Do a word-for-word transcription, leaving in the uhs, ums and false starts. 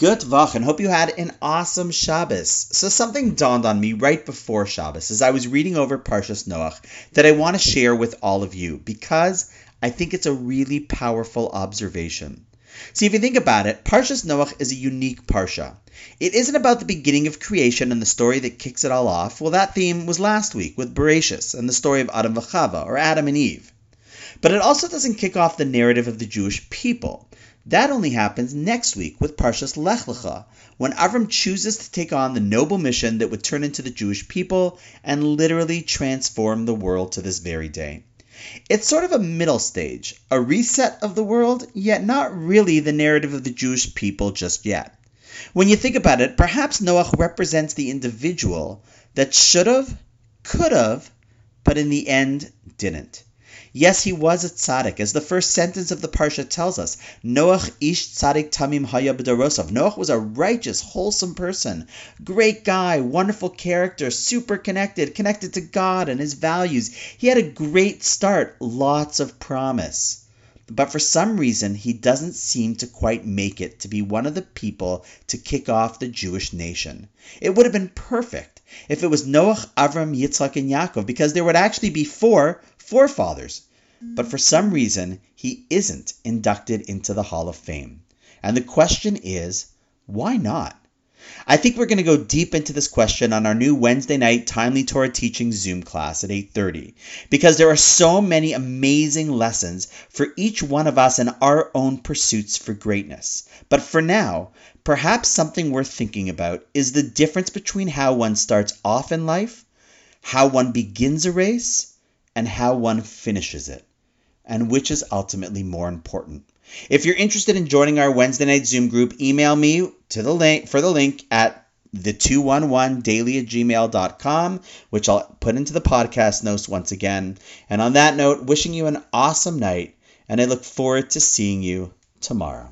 Gut Vach, and hope you had an awesome Shabbos. So something dawned on me right before Shabbos as I was reading over Parshas Noach that I want to share with all of you because I think it's a really powerful observation. See, if you think about it, Parshas Noach is a unique Parsha. It isn't about the beginning of creation and the story that kicks it all off. Well, that theme was last week with Bereshis and the story of Adam v'Chava, or Adam and Eve. But it also doesn't kick off the narrative of the Jewish people. That only happens next week with Parshas Lech Lecha, when Avram chooses to take on the noble mission that would turn into the Jewish people and literally transform the world to this very day. It's sort of a middle stage, a reset of the world, yet not really the narrative of the Jewish people just yet. When you think about it, perhaps Noach represents the individual that should've, could've, but in the end didn't. Yes, he was a tzaddik. As the first sentence of the Parsha tells us, Noach ish tzaddik tamim haya b'dorosav. Noach was a righteous, wholesome person. Great guy, wonderful character, super connected, connected to God and his values. He had a great start, lots of promise. But for some reason, he doesn't seem to quite make it to be one of the people to kick off the Jewish nation. It would have been perfect if it was Noach, Avram, Yitzhak, and Yaakov, because there would actually be four forefathers, but for some reason, he isn't inducted into the Hall of Fame. And the question is, why not? I think we're going to go deep into this question on our new Wednesday night Timely Torah Teaching Zoom class at eight thirty, because there are so many amazing lessons for each one of us in our own pursuits for greatness. But for now, perhaps something worth thinking about is the difference between how one starts off in life, how one begins a race, and how one finishes it, and which is ultimately more important. If you're interested in joining our Wednesday night Zoom group, email me to the link for the link at the two one one daily at gmail dot com, which I'll put into the podcast notes once again. And on that note, wishing you an awesome night, and I look forward to seeing you tomorrow.